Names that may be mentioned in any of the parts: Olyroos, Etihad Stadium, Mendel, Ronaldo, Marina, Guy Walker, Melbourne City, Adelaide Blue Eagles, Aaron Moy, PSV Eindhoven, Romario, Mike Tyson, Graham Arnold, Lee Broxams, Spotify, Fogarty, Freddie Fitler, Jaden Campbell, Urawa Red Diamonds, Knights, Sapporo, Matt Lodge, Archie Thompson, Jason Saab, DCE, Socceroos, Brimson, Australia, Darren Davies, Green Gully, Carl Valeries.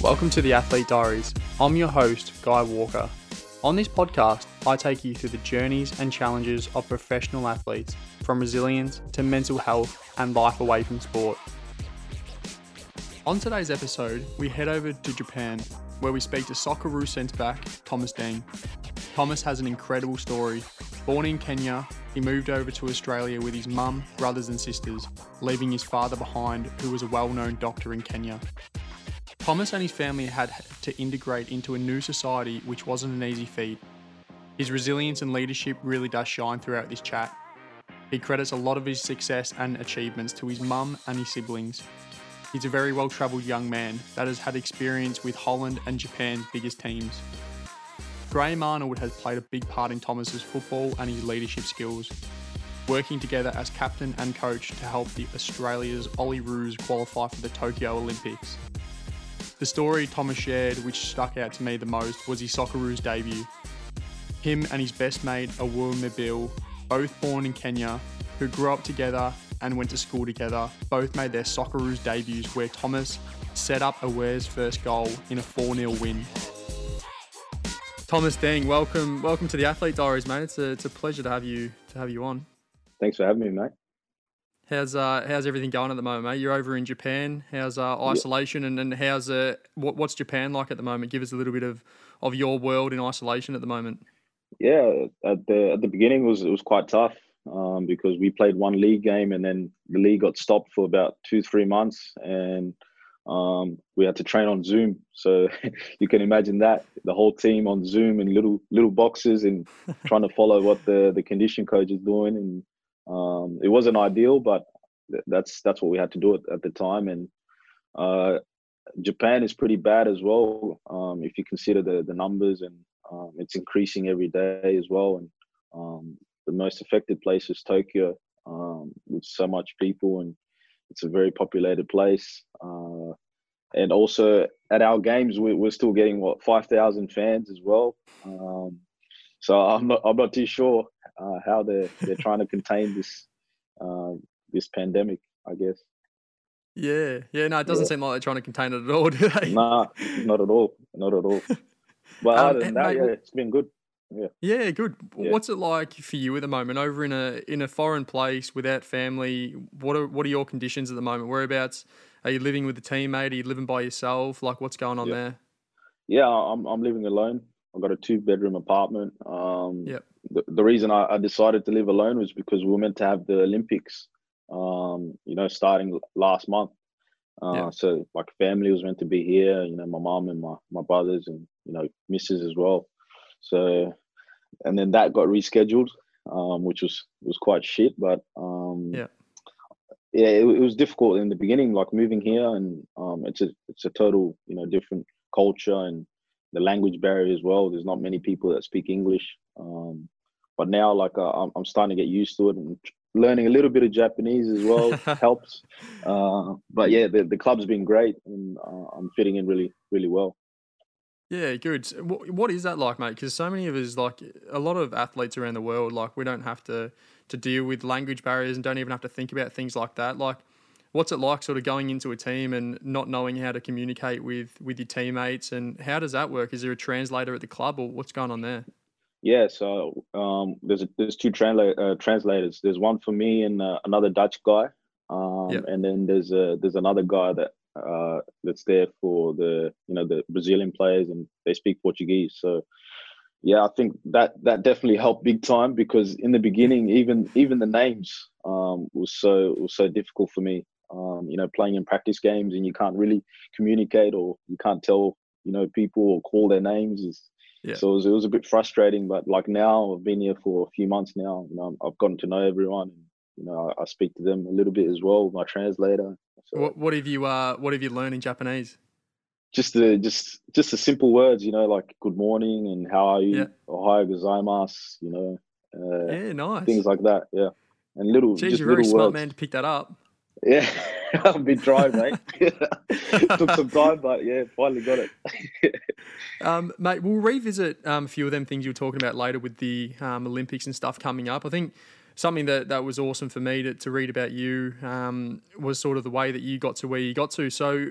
Welcome to The Athlete Diaries. I'm your host, Guy Walker. On this podcast, I take you through the journeys and challenges of professional athletes, from resilience to mental health and life away from sport. On today's episode, we head over to Japan, where we speak to Socceroos centre-back Thomas Deng. Thomas has an incredible story. Born in Kenya, he moved over to Australia with his mum, brothers and sisters, leaving his father behind, who was a well-known doctor in Kenya. Thomas and his family had to integrate into a new society, which wasn't an easy feat. His resilience and leadership really does shine throughout this chat. He credits a lot of his success and achievements to his mum and his siblings. He's a very well-travelled young man that has had experience with Holland and Japan's biggest teams. Graham Arnold has played a big part in Thomas's football and his leadership skills, working together as captain and coach to help Australia's Olyroos qualify for the Tokyo Olympics. The story Thomas shared, which stuck out to me the most, was his Socceroos debut. Him and his best mate, Awer Mabil, both born in Kenya, who grew up together and went to school together, both made their Socceroos debuts, where Thomas set up Awer's first goal in a 4-0 win. Thomas Deng, welcome to The Athlete Diaries, mate. It's a pleasure to have you on. Thanks for having me, mate. How's everything going at the moment, mate? You're over in Japan. How's isolation and how's what's Japan like at the moment? Give us a little bit of your world in isolation at the moment. Yeah, at the beginning it was quite tough because we played one league game and then the league got stopped for about 2-3 months and we had to train on Zoom. So you can imagine that, the whole team on Zoom in little boxes and trying to follow what the condition coach is doing. And it wasn't ideal, but that's what we had to do at the time. And Japan is pretty bad as well, if you consider the numbers, and it's increasing every day as well. And the most affected place is Tokyo, with so much people, and it's a very populated place. And also at our games, we're still getting 5,000 fans as well. So I'm not too sure how they're trying to contain this pandemic, I guess. Yeah. No, it doesn't seem like they're trying to contain it at all, do they? Nah, not at all. But other than that, mate, it's been good. Yeah, good. Yeah. What's it like for you at the moment, over in a foreign place without family? What are your conditions at the moment? Whereabouts are you living with a teammate? Are you living by yourself? Like, what's going on there? Yeah, I'm living alone. I've got a 2-bedroom apartment. The reason I decided to live alone was because we were meant to have the Olympics, starting last month. So like family was meant to be here, my mom and my brothers and, missus as well. So, and then that got rescheduled, which was quite shit. But it was difficult in the beginning, like moving here, and it's a total, different culture, and the language barrier as well. There's not many people that speak English, but now I'm starting to get used to it, and learning a little bit of Japanese as well helps. But yeah, the club's been great, and I'm fitting in really, really well. Yeah, good. What is that like, mate? Because so many of us, like a lot of athletes around the world, like we don't have to deal with language barriers and don't even have to think about things like that. Like, what's it like sort of going into a team and not knowing how to communicate with your teammates, and how does that work? Is there a translator at the club, or what's going on there? Yeah, so there's two translators. There's one for me and another Dutch guy, and then there's another guy that that's there for the the Brazilian players, and they speak Portuguese. So yeah, I think that definitely helped big time, because in the beginning, even the names was so difficult for me. Playing in practice games and you can't really communicate, or you can't tell people or call their names. So it was a bit frustrating. But like now, I've been here for a few months now. I've gotten to know everyone. And, I speak to them a little bit as well, my translator. So, what have you learned in Japanese? Just the simple words, like good morning and how are you, ohayo gozaimasu, nice things like that, and little. Jeez, just you're a very smart man to pick that up. Yeah, I've been trying, mate. Took some time, but yeah, finally got it. Mate, we'll revisit a few of them things you were talking about later with the Olympics and stuff coming up. I think something that was awesome for me to read about you was sort of the way that you got to where you got to. So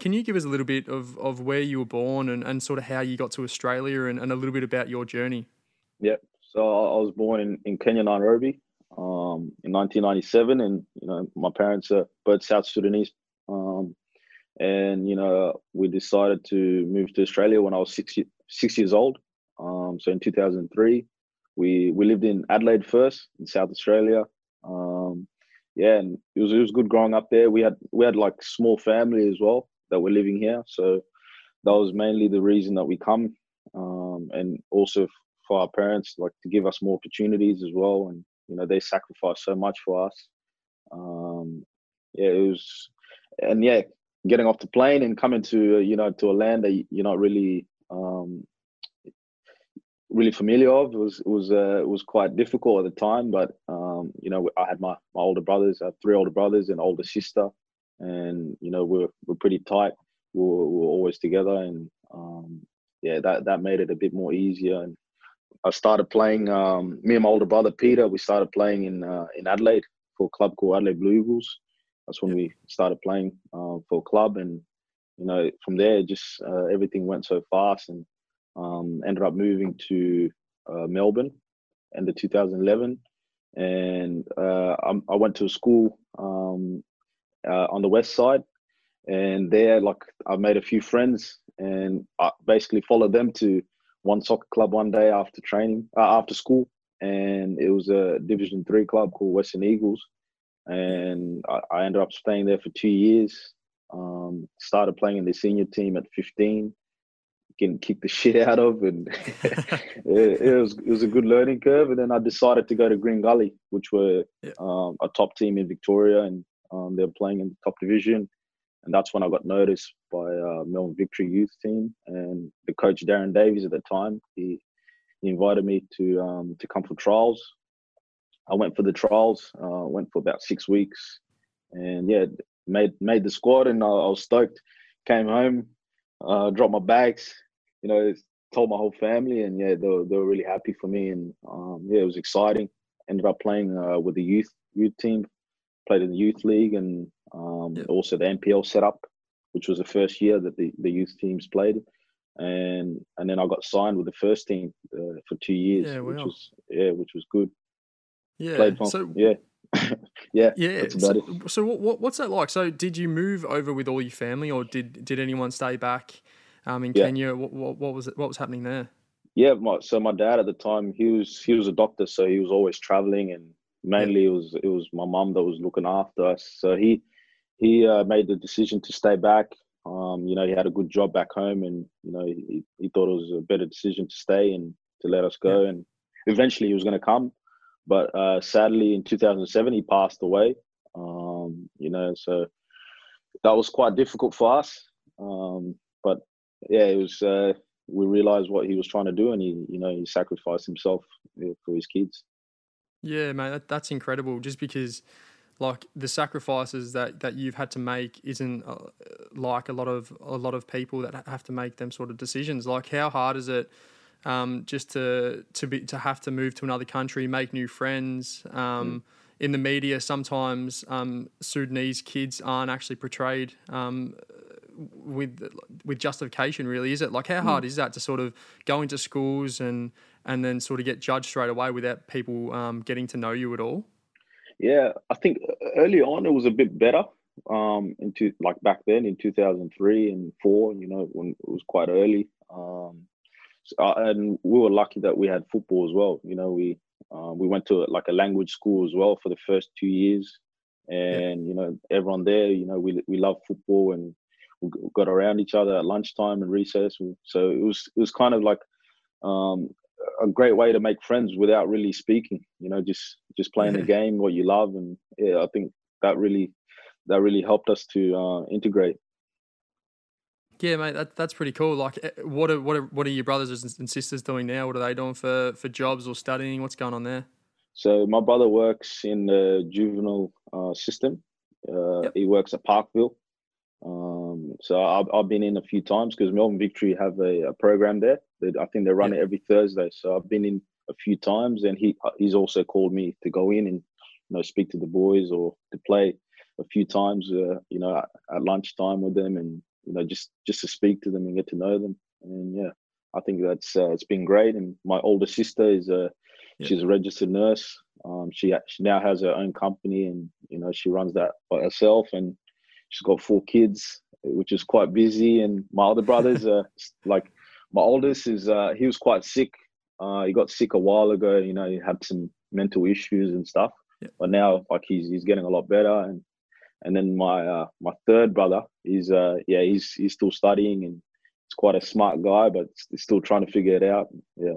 can you give us a little bit of where you were born and sort of how you got to Australia and a little bit about your journey? Yep. So I was born in Kenya, Nairobi in 1997. And, you know, my parents are both South Sudanese. And, you know, we decided to move to Australia when I was six years old. So in 2003, we lived in Adelaide first, in South Australia. And it was good growing up there. We had like small family as well that were living here. So that was mainly the reason that we come. And also for our parents, like to give us more opportunities as well. And, you know, they sacrificed so much for us. Getting off the plane and coming to a land that you're not really really familiar of was quite difficult at the time. But I had my older brothers. I have three older brothers and older sister, and you know we're pretty tight. We were always together, and that made it a bit more easier. And I started playing. Me and my older brother Peter, we started playing in Adelaide for a club called Adelaide Blue Eagles. That's when we started playing for a club, and you know from there just everything went so fast, and ended up moving to Melbourne in the 2011, and I went to a school on the west side, and there like I made a few friends, and I basically followed them to one soccer club one day after training after school, and it was a Division 3 club called Western Eagles. And I ended up staying there for 2 years. Started playing in the senior team at 15, getting kicked the shit out of, and it was a good learning curve. And then I decided to go to Green Gully, which were a top team in Victoria, and they were playing in the top division. And that's when I got noticed by Melbourne Victory youth team, and the coach Darren Davies at the time. He invited me to come for trials. I went for the trials, went for about 6 weeks, and made the squad, and I was stoked. Came home, dropped my bags, you know, told my whole family, and they were really happy for me, and it was exciting. Ended up playing with the youth team, played in the youth league, and also the NPL setup, which was the first year that the youth teams played, and then I got signed with the first team for 2 years, which was good. Yeah. So, yeah. That's about it. So what's that like? So did you move over with all your family, or did anyone stay back in Kenya? What was it? What was happening there? Yeah. So my dad at the time, he was a doctor, so he was always traveling, and mainly it was my mum that was looking after us. So he made the decision to stay back. He had a good job back home, and you know he thought it was a better decision to stay and to let us go, and eventually he was going to come. But sadly, in 2007, he passed away, so that was quite difficult for us. We realised what he was trying to do, and he sacrificed himself for his kids. Yeah, mate, that's incredible, just because like the sacrifices that you've had to make isn't like a lot of people that have to make them sort of decisions. Like how hard is it? Just to have to move to another country, make new friends. In the media, sometimes Sudanese kids aren't actually portrayed with justification. Really, is it like how hard is that to sort of go into schools and then sort of get judged straight away without people getting to know you at all? Yeah, I think early on it was a bit better. Back then in 2003 and 2004, when it was quite early. And we were lucky that we had football as well. We went to like a language school as well for the first 2 years, and everyone there, we love football, and we got around each other at lunchtime and recess. So it was kind of like a great way to make friends without really speaking. Just playing the game, what you love, and I think that really helped us to integrate. Yeah, mate, that's pretty cool. Like, what are your brothers and sisters doing now? What are they doing for jobs or studying? What's going on there? So my brother works in the juvenile system. He works at Parkville. So I've been in a few times because Melbourne Victory have a program there. I think they run it every Thursday. So I've been in a few times, and he's also called me to go in and, you know, speak to the boys or to play a few times, you know, at lunchtime with them, and, you know, just to speak to them and get to know them. And yeah, I think that's it's been great. And my older sister is she's a registered nurse. She now has her own company, and, you know, she runs that by herself, and she's got 4 kids, which is quite busy. And my other brothers are like, my oldest is he was quite sick. He got sick a while ago. You know, he had some mental issues and stuff. Yeah. But now, like, he's getting a lot better. And then my my third brother is he's still studying, and he's quite a smart guy, but he's still trying to figure it out. Yeah.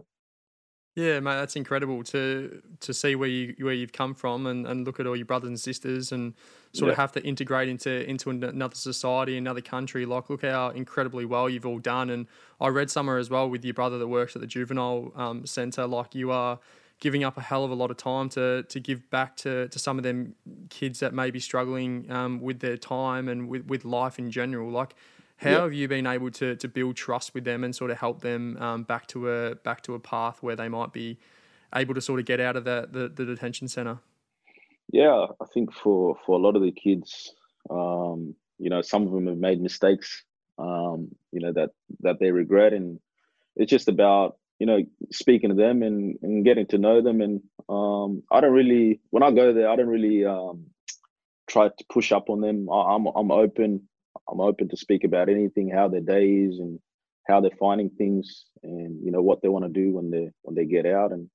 Yeah, mate, that's incredible to see where you've come from and look at all your brothers and sisters and sort of have to integrate into another society, another country. Like, look how incredibly well you've all done. And I read somewhere as well with your brother that works at the juvenile centre, like, you are giving up a hell of a lot of time to give back to some of them kids that may be struggling with their time and with life in general. Like, how have you been able to build trust with them and sort of help them back to a path where they might be able to sort of get out of the detention centre? Yeah, I think for a lot of the kids, you know, some of them have made mistakes, you know, that they regret, and it's just about, you know, speaking to them and getting to know them. And when I go there, I don't really try to push up on them. I'm open. I'm open to speak about anything, how their day is and how they're finding things, and, you know, what they want to do when they get out. And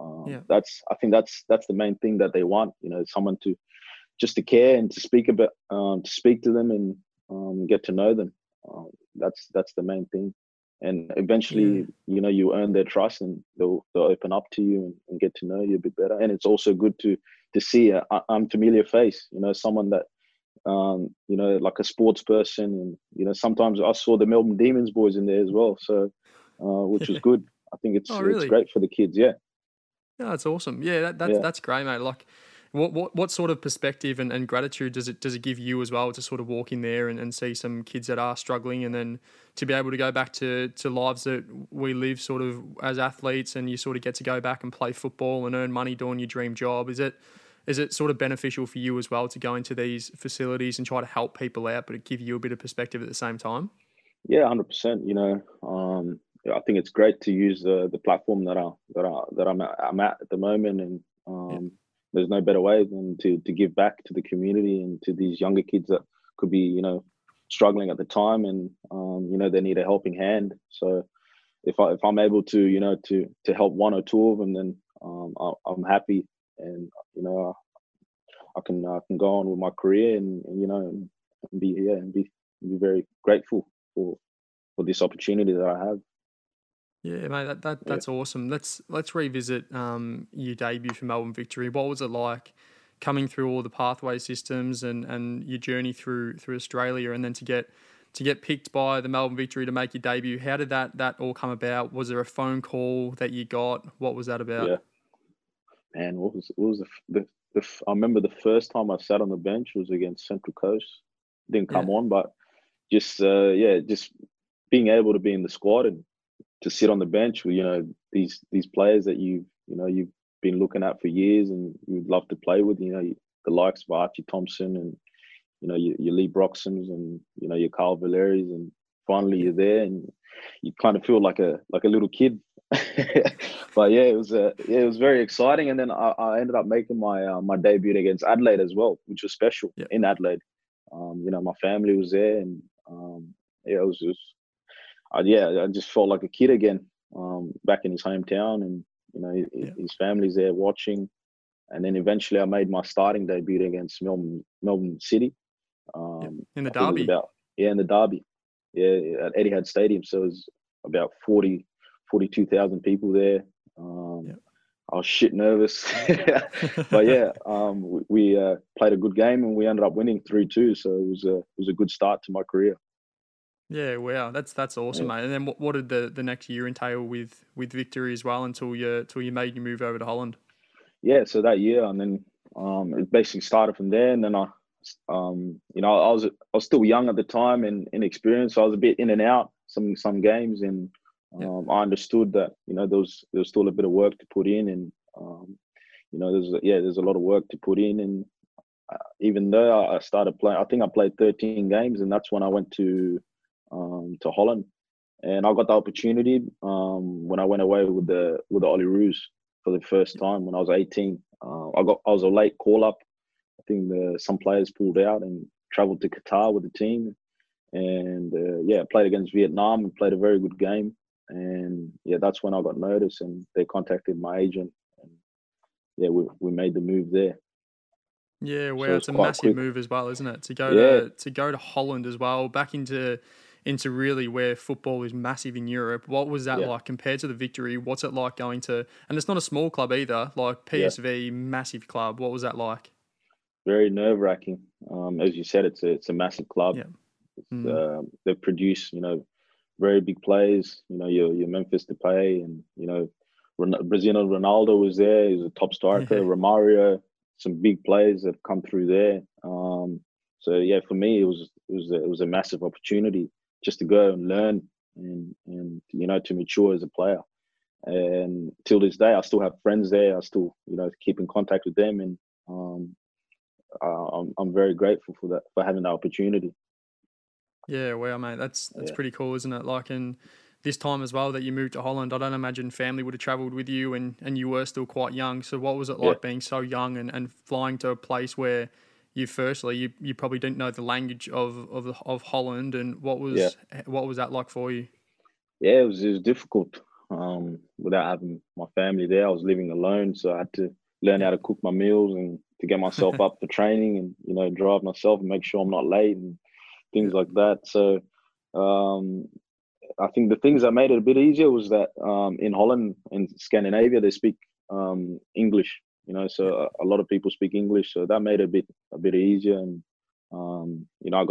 I think that's the main thing that they want, you know, someone to care and to speak about, to speak to them and get to know them. That's the main thing. And eventually, you know, you earn their trust, and they'll open up to you and get to know you a bit better. And it's also good to see an unfamiliar face, you know, someone that, you know, like a sports person. And, you know, sometimes I saw the Melbourne Demons boys in there as well, so which was good. I think it's great for the kids. Yeah, no, that's awesome. Yeah, that's great, mate. Like, what sort of perspective and gratitude does it give you as well to sort of walk in there and see some kids that are struggling, and then to be able to go back to lives that we live sort of as athletes, and you sort of get to go back and play football and earn money doing your dream job? Is it sort of beneficial for you as well to go into these facilities and try to help people out, but it give you a bit of perspective at the same time? Yeah, 100%. You know, I think it's great to use the platform that I'm at the moment, and there's no better way than to give back to the community and to these younger kids that could be, you know, struggling at the time, and you know, they need a helping hand. So if I'm able to, you know, to help one or two of them, then I'm happy. And, you know, I can go on with my career and you know, and be here and be very grateful for this opportunity that I have. Yeah, mate, that's awesome. Let's revisit your debut for Melbourne Victory. What was it like coming through all the pathway systems and your journey through Australia, and then to get picked by the Melbourne Victory to make your debut? How did that all come about? Was there a phone call that you got? What was that about? Yeah. Man, what was I remember the first time I sat on the bench was against Central Coast. Didn't come on, but just being able to be in the squad and to sit on the bench with, you know, these players that you've been looking at for years and you'd love to play with, you know, the likes of Archie Thompson and, you know, your Lee Broxams and, you know, your Carl Valeries, and finally you're there and you kind of feel like a little kid. But yeah, it was very exciting. And then I ended up making my my debut against Adelaide as well, which was special in Adelaide. You know, my family was there, and I just felt like a kid again, back in his hometown, and you know his family's there watching. And then eventually, I made my starting debut against Melbourne City. In the derby. In the derby. Yeah, at Etihad Stadium. So it was about 42,000 people there. I was shit nervous. But yeah, we played a good game and we ended up winning 3-2. So it was a good start to my career. Yeah, wow, that's awesome, mate. And then what did the next year entail with Victory as well until you made your move over to Holland? Yeah, so that year, and then it basically started from there. And then I, you know, I was still young at the time and inexperienced. So I was a bit in and out some games, and I understood that, you know, there was still a bit of work to put in, and you know, there's a lot of work to put in. And even though I started playing, I think I played 13 games, and that's when I went to Holland, and I got the opportunity when I went away with the Olyroos for the first time when I was 18. I was a late call up. I think some players pulled out and travelled to Qatar with the team, and played against Vietnam and played a very good game. And that's when I got noticed, and they contacted my agent, and we made the move there. Yeah, wow, so it's a massive move as well, isn't it? To go to Holland as well, back into really where football is massive in Europe. What was that like compared to the Victory? What's it like going to? And it's not a small club either, like PSV, massive club. What was that like? Very nerve wracking. As you said, it's a massive club. Yeah. They produce, you know, very big players. You know, your Memphis Depay, and you know, Brazilian Ronaldo was there. He's a top striker. Romario. Some big players that come through there. For me, it was a massive opportunity just to go and learn and you know, to mature as a player. And till this day, I still have friends there. I still, you know, keep in contact with them, and I'm very grateful for that, for having that opportunity. Yeah, well, mate, that's pretty cool, isn't it? Like, and this time as well that you moved to Holland, I don't imagine family would have travelled with you, and you were still quite young. So what was it like being so young and flying to a place where you probably didn't know the language of Holland, and what was that like for you? Yeah, it was difficult without having my family there. I was living alone, so I had to learn how to cook my meals and to get myself up for training, and you know, drive myself and make sure I'm not late and things like that. So I think the things that made it a bit easier was that in Holland and Scandinavia, they speak English, you know, so a lot of people speak English. So that made it a bit easier. And, you know,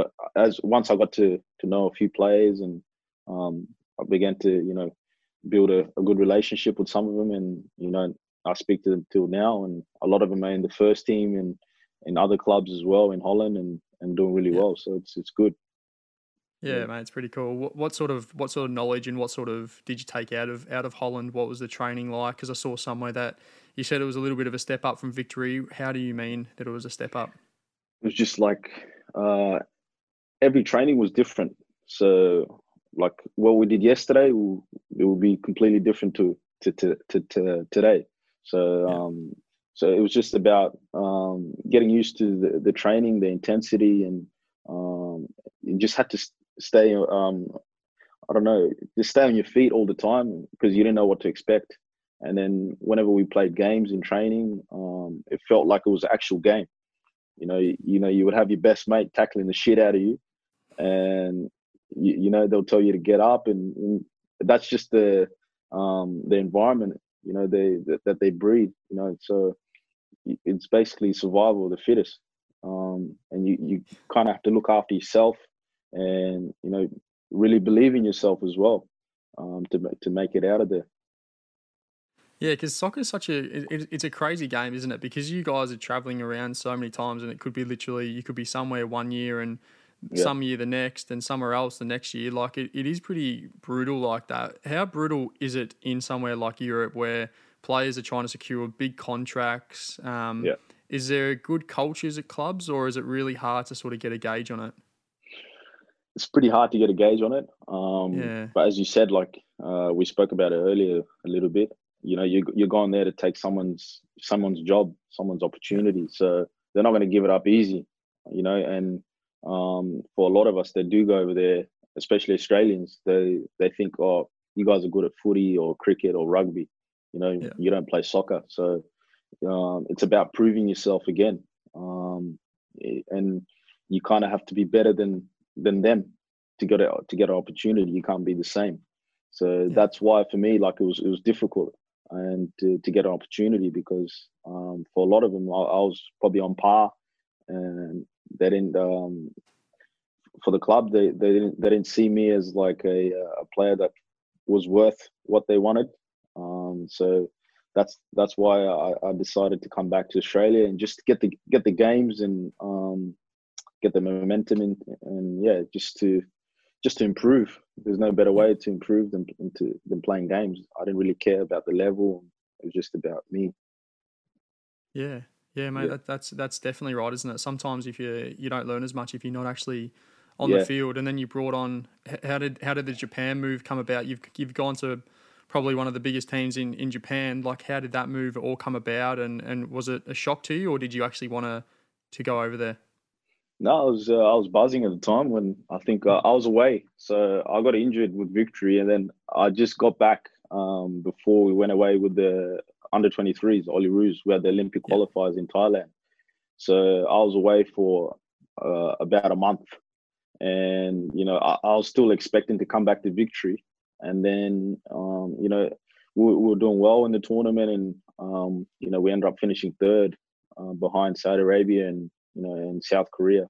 once I got to know a few players, and I began to, you know, build a good relationship with some of them. And, you know, I speak to them till now. And a lot of them are in the first team and in other clubs as well in Holland and doing really well. So it's good. Yeah, mate, it's pretty cool. What sort of knowledge and what sort of did you take out of Holland? What was the training like? Because I saw somewhere that you said it was a little bit of a step up from Victory. How do you mean that it was a step up? It was just like every training was different. So, like what we did yesterday, it will be completely different to today. So, so it was just about getting used to the training, the intensity, and you just had to stay just stay on your feet all the time, because you didn't know what to expect. And then whenever we played games in training, it felt like it was an actual game. You know you would have your best mate tackling the shit out of you, and you know, they'll tell you to get up, and that's just the environment, you know, that they breathe, you know. So it's basically survival of the fittest, and you kind of have to look after yourself. And, you know, really believe in yourself as well to make it out of there. Yeah, because soccer is it's a crazy game, isn't it? Because you guys are travelling around so many times, and it could be literally, you could be somewhere one year and some year the next, and somewhere else the next year. Like, it is pretty brutal like that. How brutal is it in somewhere like Europe where players are trying to secure big contracts? Is there good cultures at clubs, or is it really hard to sort of get a gauge on it? It's pretty hard to get a gauge on it. But as you said, like we spoke about it earlier a little bit, you know, you're going there to take someone's job, someone's opportunity. So they're not going to give it up easy, you know. And for a lot of us that do go over there, especially Australians, they think, oh, you guys are good at footy or cricket or rugby. You know, you don't play soccer. So it's about proving yourself again. And you kind of have to be better than them to get an opportunity. You can't be the same. So that's why for me, like it was difficult and to get an opportunity, because for a lot of them, I was probably on par, and they didn't for the club they didn't see me as like a player that was worth what they wanted. So that's why I decided to come back to Australia and just get the games and get the momentum, and just to improve, there's no better way to improve than playing games. I didn't really care about the level. It was just about me. Yeah. Yeah, mate, yeah. That's definitely right, isn't it? Sometimes if you don't learn as much if you're not actually on the field. And then you brought on how did the Japan move come about? You've gone to probably one of the biggest teams in Japan. Like, how did that move all come about? And was it a shock to you, or did you actually want to go over there? No, I was buzzing at the time when I think I was away. So I got injured with Victory, and then I just got back before we went away with the under-23s, Olyroos. We had the Olympic qualifiers in Thailand. So I was away for about a month. And, you know, I was still expecting to come back to Victory. And then, you know, we were doing well in the tournament. And, you know, we ended up finishing third behind Saudi Arabia and, you know, and South Korea.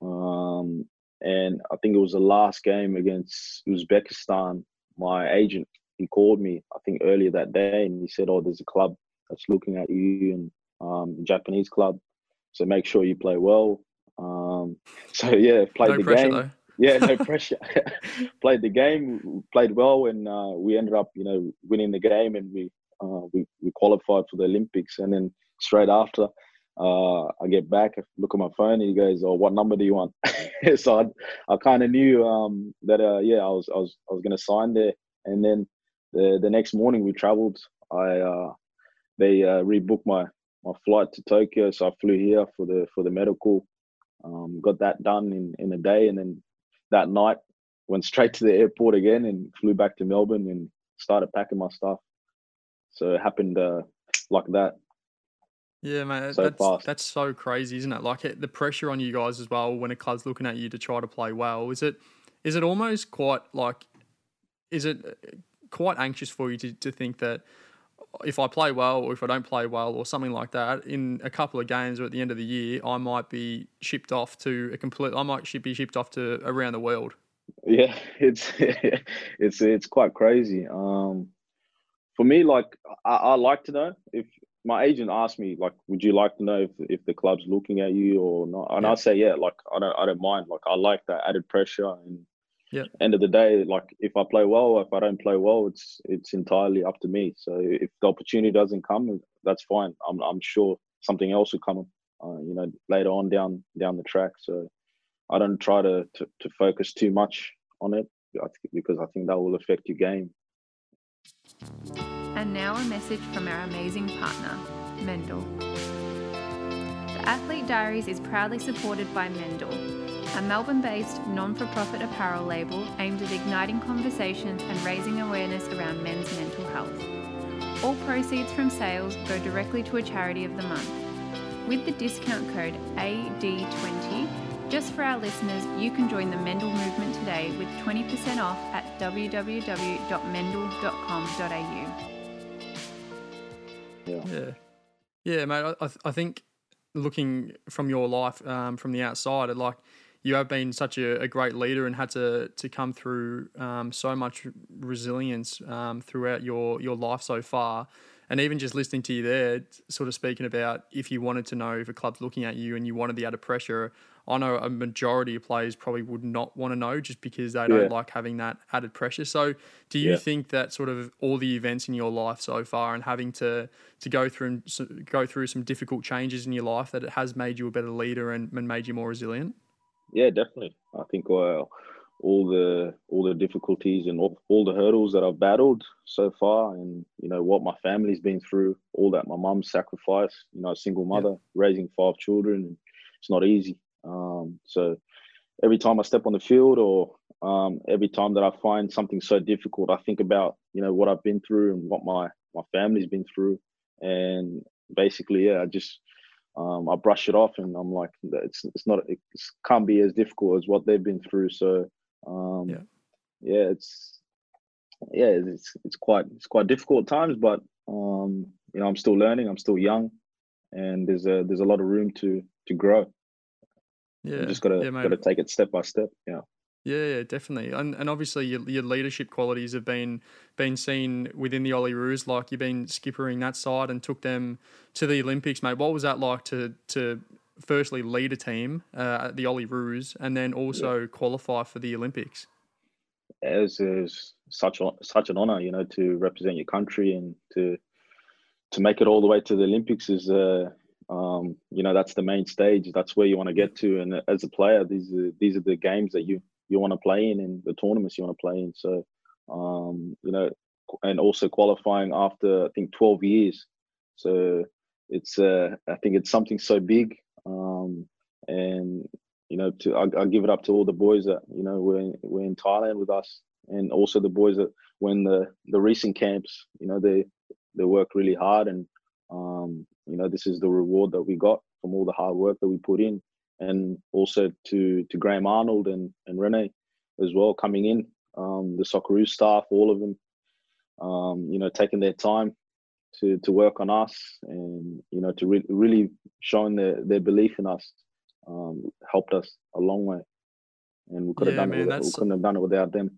And I think it was the last game against Uzbekistan. My agent, he called me, I think, earlier that day, and he said, "Oh, there's a club that's looking at you, and a Japanese club. So make sure you play well." So yeah, played the game. Though. Yeah, no pressure. Played the game, played well, and we ended up, you know, winning the game, and we qualified for the Olympics. And then straight after, I get back, I look at my phone, and he goes, "Oh, what number do you want?" So I kind of knew that I was going to sign there, and then. The next morning we travelled. They rebooked my flight to Tokyo, so I flew here for the medical. Got that done in a day, and then that night went straight to the airport again and flew back to Melbourne and started packing my stuff. So it happened like that. Yeah, mate, so that's so crazy, isn't it? Like the pressure on you guys as well when a club's looking at you to try to play well. Is it almost quite like? Is it quite anxious for you to think that if I play well or if I don't play well or something like that in a couple of games or at the end of the year, I might be shipped off to I might be shipped off to around the world? Yeah, it's quite crazy. For me, like I like to know if my agent asked me, like, would you like to know if the club's looking at you or not? And I say, yeah, like I don't mind. Like I like that added pressure and. Yeah. End of the day, like if I play well, or if I don't play well, it's entirely up to me. So if the opportunity doesn't come, that's fine. I'm sure something else will come, you know, later on down the track. So I don't try to focus too much on it because I think that will affect your game. And now a message from our amazing partner, Mendel. The Athlete Diaries is proudly supported by Mendel, a Melbourne-based non-for-profit apparel label aimed at igniting conversations and raising awareness around men's mental health. All proceeds from sales go directly to a charity of the month. With the discount code AD20, just for our listeners, you can join the Mendel movement today with 20% off at www.mendel.com.au. Yeah, mate, I think looking from your life from the outside, like, you have been such a great leader and had to come through so much resilience throughout your life so far. And even just listening to you there, sort of speaking about if you wanted to know if a club's looking at you and you wanted the added pressure, I know a majority of players probably would not want to know just because they don't like having that added pressure. So do you think that sort of all the events in your life so far and having to go through some difficult changes in your life, that it has made you a better leader and made you more resilient? Yeah, definitely. I think all the difficulties and all the hurdles that I've battled so far, and you know what my family's been through, all that my mum sacrificed. You know, a single mother raising 5 children, it's not easy. So every time I step on the field, or every time that I find something so difficult, I think about, you know, what I've been through and what my family's been through, and basically, I just. I brush it off and I'm like, it can't be as difficult as what they've been through. So, it's quite difficult at times, but, you know, I'm still learning, I'm still young, and there's a lot of room to grow. Yeah. You just gotta take it step by step. Yeah. Yeah, definitely. And obviously your leadership qualities have been seen within the Olyroos, like you've been skippering that side and took them to the Olympics, mate. What was that like to firstly lead a team at the Olyroos and then also qualify for the Olympics? as is such an honor, you know, to represent your country and to make it all the way to the Olympics is, you know, that's the main stage. That's where you want to get to. And as a player, these are the games that you want to play in and the tournaments you want to play in. So, you know, and also qualifying after, I think, 12 years. So it's, I think it's something so big. And, you know, I give it up to all the boys that, you know, were in Thailand with us, and also the boys that were in the recent camps. You know, they work really hard, and, you know, this is the reward that we got from all the hard work that we put in. And also to Graham Arnold and Rene as well, coming in, the Socceroos staff, all of them, you know, taking their time to work on us, and, you know, to really showing their belief in us, helped us a long way. And we could have done it. We couldn't have done it without them.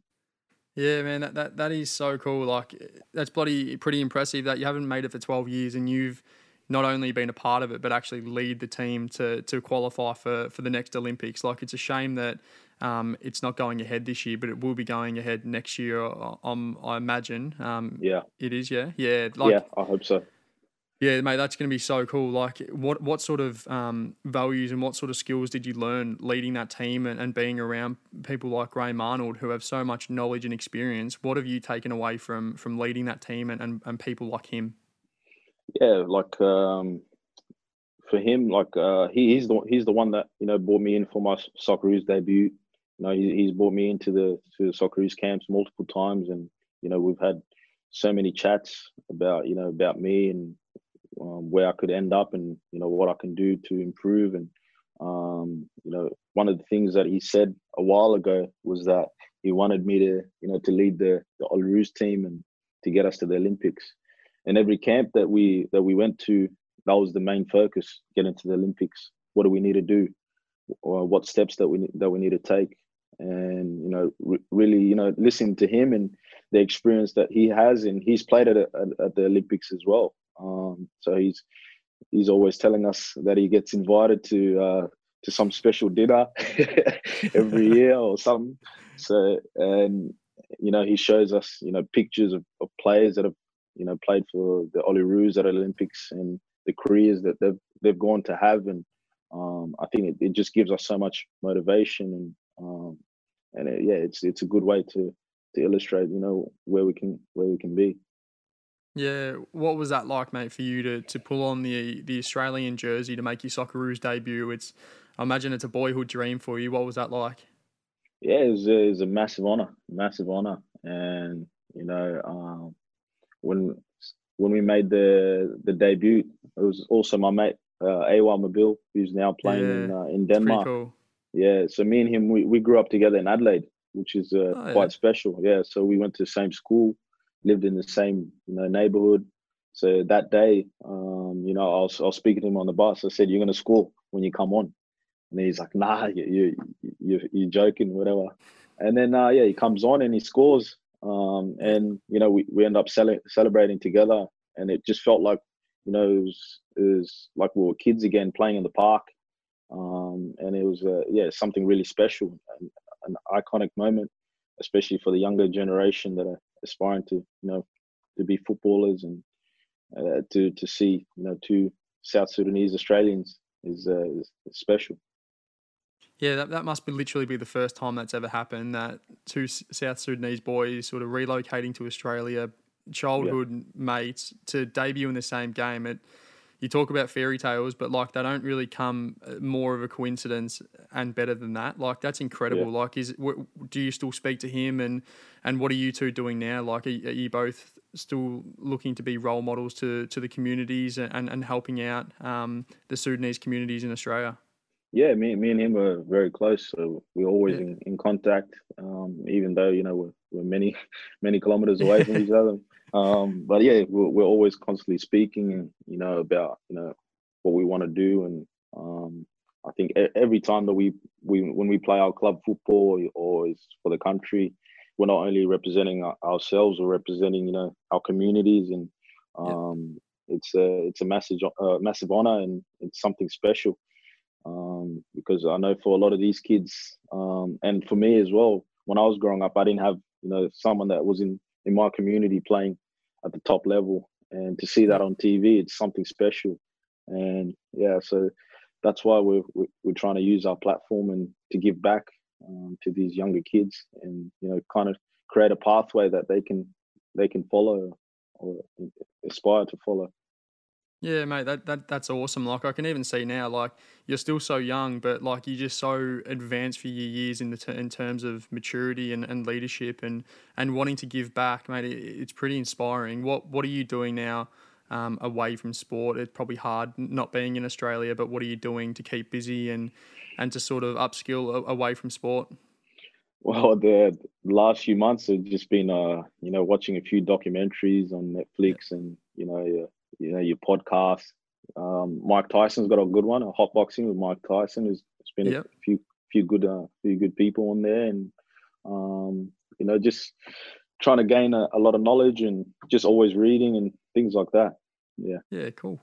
Yeah, man, that is so cool. Like, that's pretty impressive that you haven't made it for 12 years and you've not only been a part of it, but actually lead the team to qualify for the next Olympics. Like, it's a shame that it's not going ahead this year, but it will be going ahead next year, I imagine. Yeah. It is, yeah? Yeah. Yeah, I hope so. Yeah, mate, that's going to be so cool. Like, what sort of values and what sort of skills did you learn leading that team and being around people like Graham Arnold, who have so much knowledge and experience? What have you taken away from leading that team and people like him? Yeah, like, for him, like, he's the one that, you know, brought me in for my Socceroos debut. You know, he's brought me into the Socceroos camps multiple times, and, you know, we've had so many chats about me and where I could end up and, you know, what I can do to improve. And, you know, one of the things that he said a while ago was that he wanted me to, you know, to lead the Olyroos team and to get us to the Olympics. And every camp that we went to, that was the main focus: getting to the Olympics. What do we need to do, or what steps that we need to take? And, you know, really, you know, listening to him and the experience that he has, and he's played at the Olympics as well. So he's always telling us that he gets invited to some special dinner every year or something. So, and, you know, he shows us, you know, pictures of players that have, you know, played for the Olyroos at Olympics and the careers that they've gone to have. And I think it just gives us so much motivation, and it, yeah, it's a good way to illustrate, you know, where we can be. Yeah, what was that like, mate, for you to pull on the Australian jersey to make your Socceroos debut? I imagine it's a boyhood dream for you. What was that like? Yeah, it was a massive honour. And, you know, when we made the debut, it was also my mate, Awer Mabil, who's now playing in Denmark. Cool. Yeah, so me and him, we grew up together in Adelaide, which is quite special. Yeah, so we went to the same school, lived in the same, you know, neighborhood. So that day, you know, I was speaking to him on the bus. I said, "You're going to score when you come on," and he's like, "Nah, you're joking, whatever." And then he comes on and he scores, and, you know, we end up celebrating together, and it just felt like, you know, it was like we were kids again, playing in the park, and it was something really special, an iconic moment, especially for the younger generation that are aspiring to, you know, to be footballers, and to see, you know, two South Sudanese Australians is special. Yeah, that must be literally be the first time that's ever happened, that two South Sudanese boys sort of relocating to Australia, childhood mates, to debut in the same game. You talk about fairy tales, but, like, they don't really come more of a coincidence and better than that. Like, that's incredible. Yeah. Like, do you still speak to him, and what are you two doing now? Like, are you both still looking to be role models to the communities and helping out the Sudanese communities in Australia? Yeah, me and him are very close. So we're always in contact, even though, you know, we're many kilometres away from each other. But yeah, we're always constantly speaking, and, you know, about, you know, what we want to do. And I think every time that when we play our club football, or is for the country, we're not only representing ourselves, we're representing, you know, our communities. And it's a massive honour, and it's something special, because I know for a lot of these kids, and for me as well, when I was growing up, I didn't have you know, someone that was in my community playing at the top level. And to see that on TV, it's something special. And yeah, so that's why we're trying to use our platform and to give back to these younger kids, and you know, kind of create a pathway that they can follow or aspire to follow. Yeah, mate, that's awesome. Like, I can even see now, like, you're still so young, but like, you're just so advanced for your years in terms of maturity and leadership and wanting to give back, mate. It's pretty inspiring. What are you doing now away from sport? It's probably hard not being in Australia, but what are you doing to keep busy and to sort of upskill away from sport? Well, the last few months have just been, you know, watching a few documentaries on Netflix and, you know, your podcast. Mike Tyson's got a good one, a hot boxing with Mike Tyson. It's been a few good people on there, and you know, just trying to gain a lot of knowledge and just always reading and things like that. Yeah. Yeah. Cool.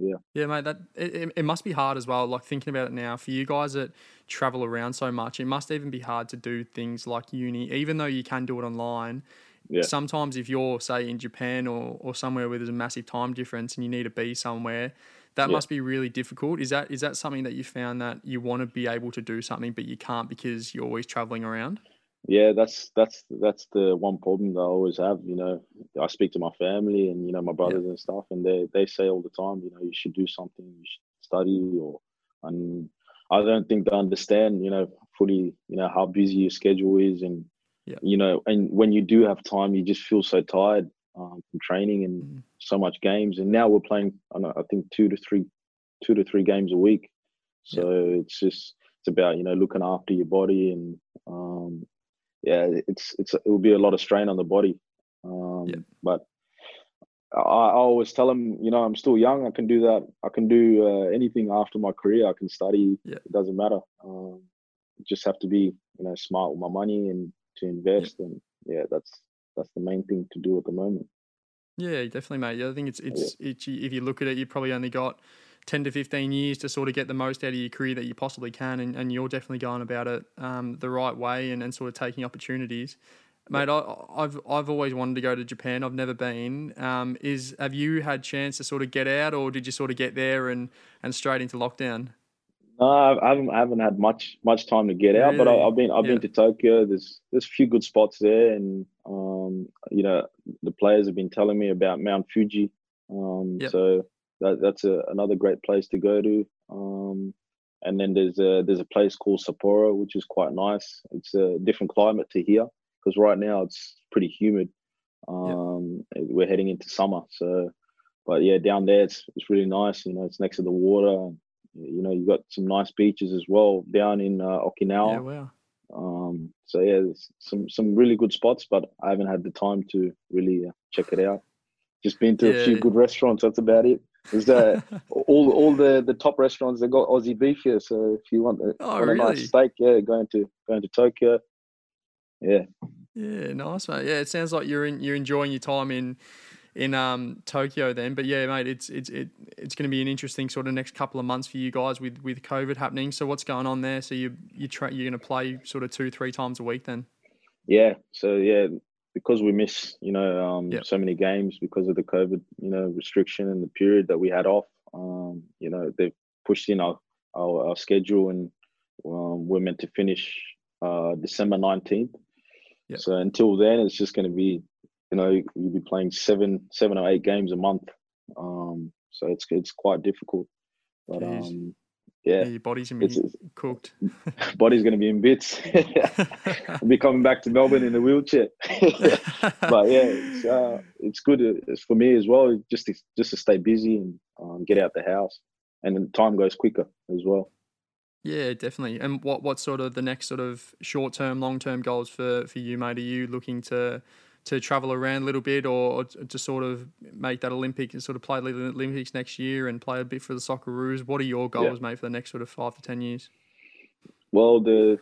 Yeah. Yeah, mate. That it must be hard as well. Like, thinking about it now, for you guys that travel around so much, it must even be hard to do things like uni, even though you can do it online. Yeah. Sometimes if you're, say, in Japan or somewhere where there's a massive time difference and you need to be somewhere, that must be really difficult. Is that something that you found, that you want to be able to do something but you can't because you're always traveling around? Yeah, that's the one problem that I always have. You know, I speak to my family and, you know, my brothers and stuff, and they say all the time, you know, you should do something, you should study, and I don't think they understand, you know, fully, you know, how busy your schedule is. And you know, and when you do have time, you just feel so tired from training and so much games. And now we're playing, I think, two to three games a week. So it's about, you know, looking after your body, and it will be a lot of strain on the body. But I always tell them, you know, I'm still young. I can do that. I can do anything after my career. I can study. Yeah. It doesn't matter. Just have to be, you know, smart with my money and to invest, and that's the main thing to do at the moment. Yeah, definitely, mate. Yeah, I think it's if you look at it, you've probably only got 10 to 15 years to sort of get the most out of your career that you possibly can, and you're definitely going about it the right way and sort of taking opportunities. Mate, I've always wanted to go to Japan. I've never been. Have you had chance to sort of get out, or did you sort of get there and straight into lockdown? I haven't had much time to get out, but I've been to Tokyo. There's a few good spots there, and you know, the players have been telling me about Mount Fuji. So that's another great place to go to. And then there's a place called Sapporo, which is quite nice. It's a different climate to here, because right now it's pretty humid. We're heading into summer, so but yeah, down there it's really nice. You know, it's next to the water. You know, you've got some nice beaches as well down in Okinawa. Yeah, wow. So, yeah, there's some really good spots, but I haven't had the time to really check it out. Just been to a few good restaurants. That's about it. There's all the top restaurants, they've got Aussie beef here. So if you want a nice steak, going to Tokyo. Yeah. Yeah, nice, mate. Yeah, it sounds like you're enjoying your time in Tokyo then. But yeah, mate, it's going to be an interesting sort of next couple of months for you guys with COVID happening. So what's going on there? So you're going to play sort of 2-3 times a week then? Yeah. So yeah, because we miss, you know, so many games because of the COVID, you know, restriction and the period that we had off, you know, they've pushed in our schedule, and we're meant to finish December 19th. Yep. So until then, it's just going to be, you know, you'll be playing seven or eight games a month. So it's quite difficult. But your body's going to be cooked. Body's going to be in bits. I'll be coming back to Melbourne in a wheelchair. But yeah, it's good for me as well, just to stay busy and get out the house. And then time goes quicker as well. Yeah, definitely. And what sort of the next sort of short-term, long-term goals for you, mate? Are you looking to travel around a little bit, or to sort of make that Olympic and sort of play the Olympics next year and play a bit for the Socceroos? What are your goals, mate, for the next sort of 5 to 10 years? Well, the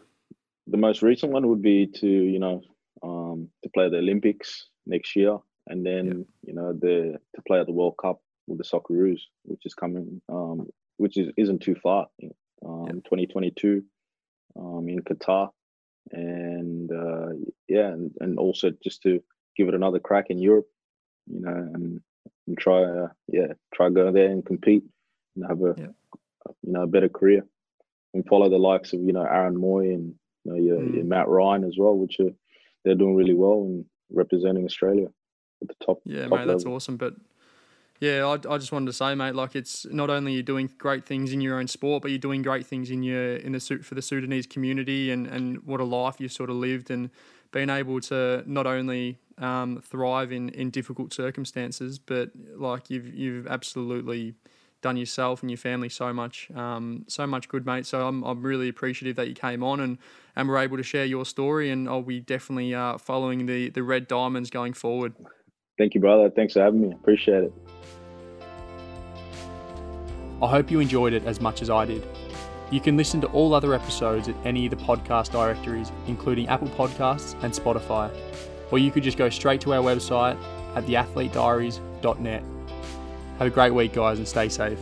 most recent one would be to, you know, to play the Olympics next year, and then you know, to play at the World Cup with the Socceroos, which is coming, which isn't too far, 2022 in Qatar. and and also just to give it another crack in Europe, you know, and try go there and compete and have a better career, and follow the likes of Aaron Moy and your Matt Ryan as well, which they're doing really well and representing Australia at the top. Yeah, top mate, level. That's awesome. But yeah, I just wanted to say, mate, like it's not only you're doing great things in your own sport, but you're doing great things in the Sudanese community, and what a life you've sort of lived, and being able to not only thrive in difficult circumstances, but like you've absolutely done yourself and your family so much good, mate. So I'm really appreciative that you came on and were able to share your story, and I'll be definitely following the Red Diamonds going forward. Thank you, brother. Thanks for having me. Appreciate it. I hope you enjoyed it as much as I did. You can listen to all other episodes at any of the podcast directories, including Apple Podcasts and Spotify. Or you could just go straight to our website at theathletediaries.net. Have a great week, guys, and stay safe.